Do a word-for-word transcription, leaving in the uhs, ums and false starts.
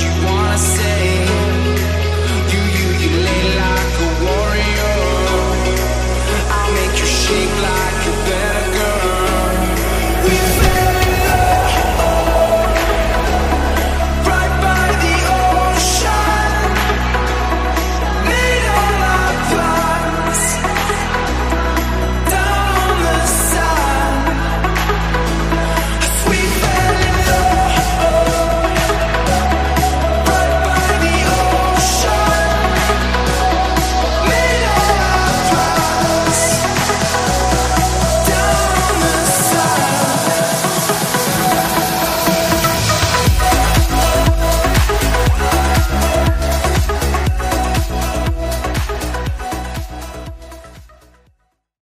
What you